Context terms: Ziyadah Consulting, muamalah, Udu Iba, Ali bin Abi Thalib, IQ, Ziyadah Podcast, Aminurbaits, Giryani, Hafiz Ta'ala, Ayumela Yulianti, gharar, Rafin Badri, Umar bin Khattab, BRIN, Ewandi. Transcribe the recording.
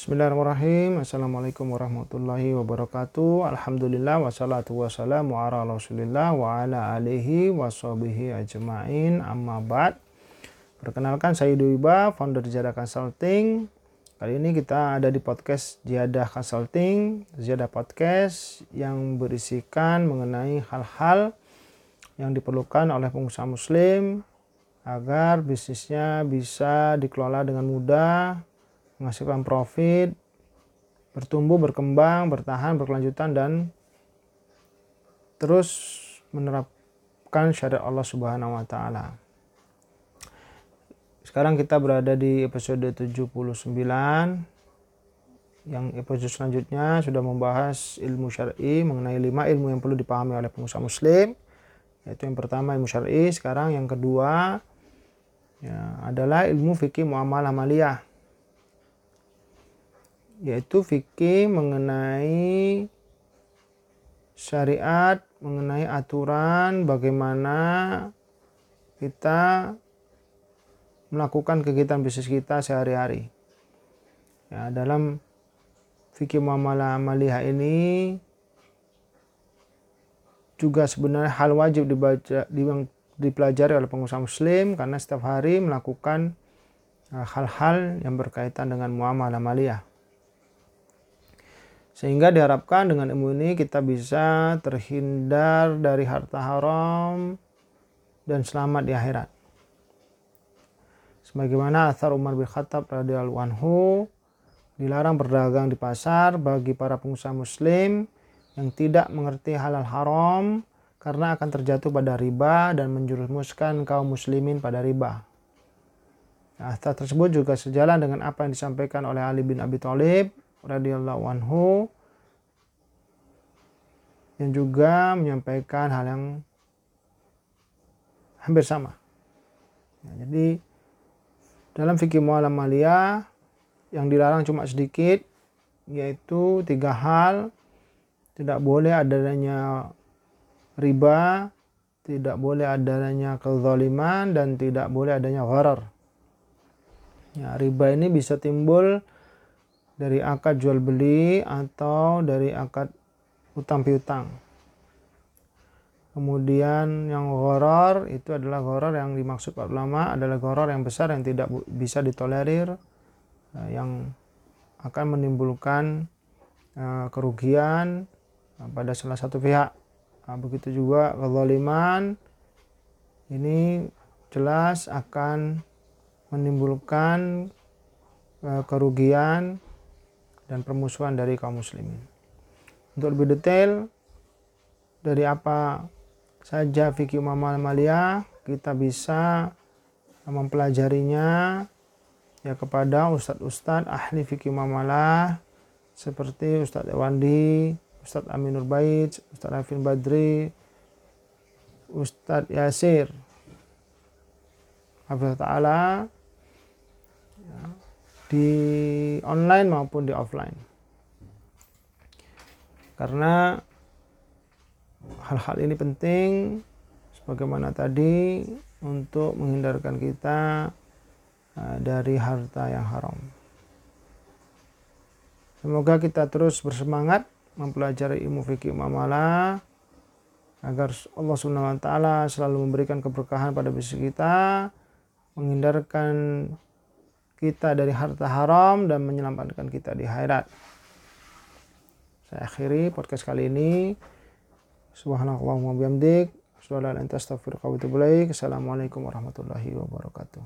Bismillahirrahmanirrahim. Assalamualaikum warahmatullahi wabarakatuh. Alhamdulillah wassalatu wassalamu ala Rasulillah wa ala alihi washabihi ajmain. Amma ba'd. Perkenalkan saya Udu Iba, founder Ziyadah Consulting. Kali ini kita ada di podcast Ziyadah Consulting, Ziyadah Podcast yang berisikan mengenai hal-hal yang diperlukan oleh pengusaha muslim agar bisnisnya bisa dikelola dengan mudah, menghasilkan profit, bertumbuh, berkembang, bertahan, berkelanjutan, dan terus menerapkan syariat Allah Subhanahu wa Ta'ala. Sekarang kita berada di episode 79, yang episode selanjutnya sudah membahas ilmu syar'i mengenai 5 ilmu yang perlu dipahami oleh pengusaha muslim, yaitu yang pertama ilmu syar'i. Sekarang yang kedua ya, adalah ilmu fikih muamalah maliyah, yaitu fikih mengenai syariat, mengenai aturan bagaimana kita melakukan kegiatan bisnis kita sehari-hari. Ya, dalam fikih muamalah maliyah ini juga sebenarnya hal wajib dipelajari oleh pengusaha muslim, karena setiap hari melakukan hal-hal yang berkaitan dengan muamalah maliyah. Sehingga diharapkan dengan ilmu ini kita bisa terhindar dari harta haram dan selamat di akhirat. Sebagaimana atsar Umar bin Khattab radhiyallahu anhu, dilarang berdagang di pasar bagi para pengusaha muslim yang tidak mengerti halal haram, karena akan terjatuh pada riba dan menjerumuskan kaum muslimin pada riba. Atsar tersebut juga sejalan dengan apa yang disampaikan oleh Ali bin Abi Thalib radhiyallahu anhu, yang juga menyampaikan hal yang hampir sama. Ya, jadi dalam fikih muamalah maliyah yang dilarang cuma sedikit, yaitu 3 hal. Tidak boleh adanya riba, tidak boleh adanya kezaliman, dan tidak boleh adanya gharar. Ya, riba ini bisa timbul dari akad jual beli atau dari akad utang piutang. Kemudian yang gharar itu adalah gharar yang dimaksud para ulama adalah gharar yang besar yang tidak bisa ditolerir, yang akan menimbulkan kerugian pada salah satu pihak. Begitu juga kezaliman, ini jelas akan menimbulkan kerugian dan permusuhan dari kaum muslimin. Untuk lebih detail dari apa saja fikih muamalah maliyah, kita bisa mempelajarinya ya kepada ustadz-ustadz ahli fikih muamalah seperti Ustadz Ewandi, Ustadz Aminurbaits, Ustadz Rafin Badri, Ustadz Yasir, Hafiz Ta'ala, ya, di online maupun di offline. Karena hal-hal ini penting sebagaimana tadi untuk menghindarkan kita dari harta yang haram. Semoga kita terus bersemangat mempelajari ilmu fikih muamalah agar Allah Subhanahu wa Ta'ala selalu memberikan keberkahan pada bisnis kita, menghindarkan kita dari harta haram, dan menyelamatkan kita di akhirat. Saya akhiri podcast kali ini. Subhanakallahumma bihamdik, asyhadu an la ilaha illa anta, astaghfiruka wa atubu ilaik. Assalamualaikum warahmatullahi wabarakatuh.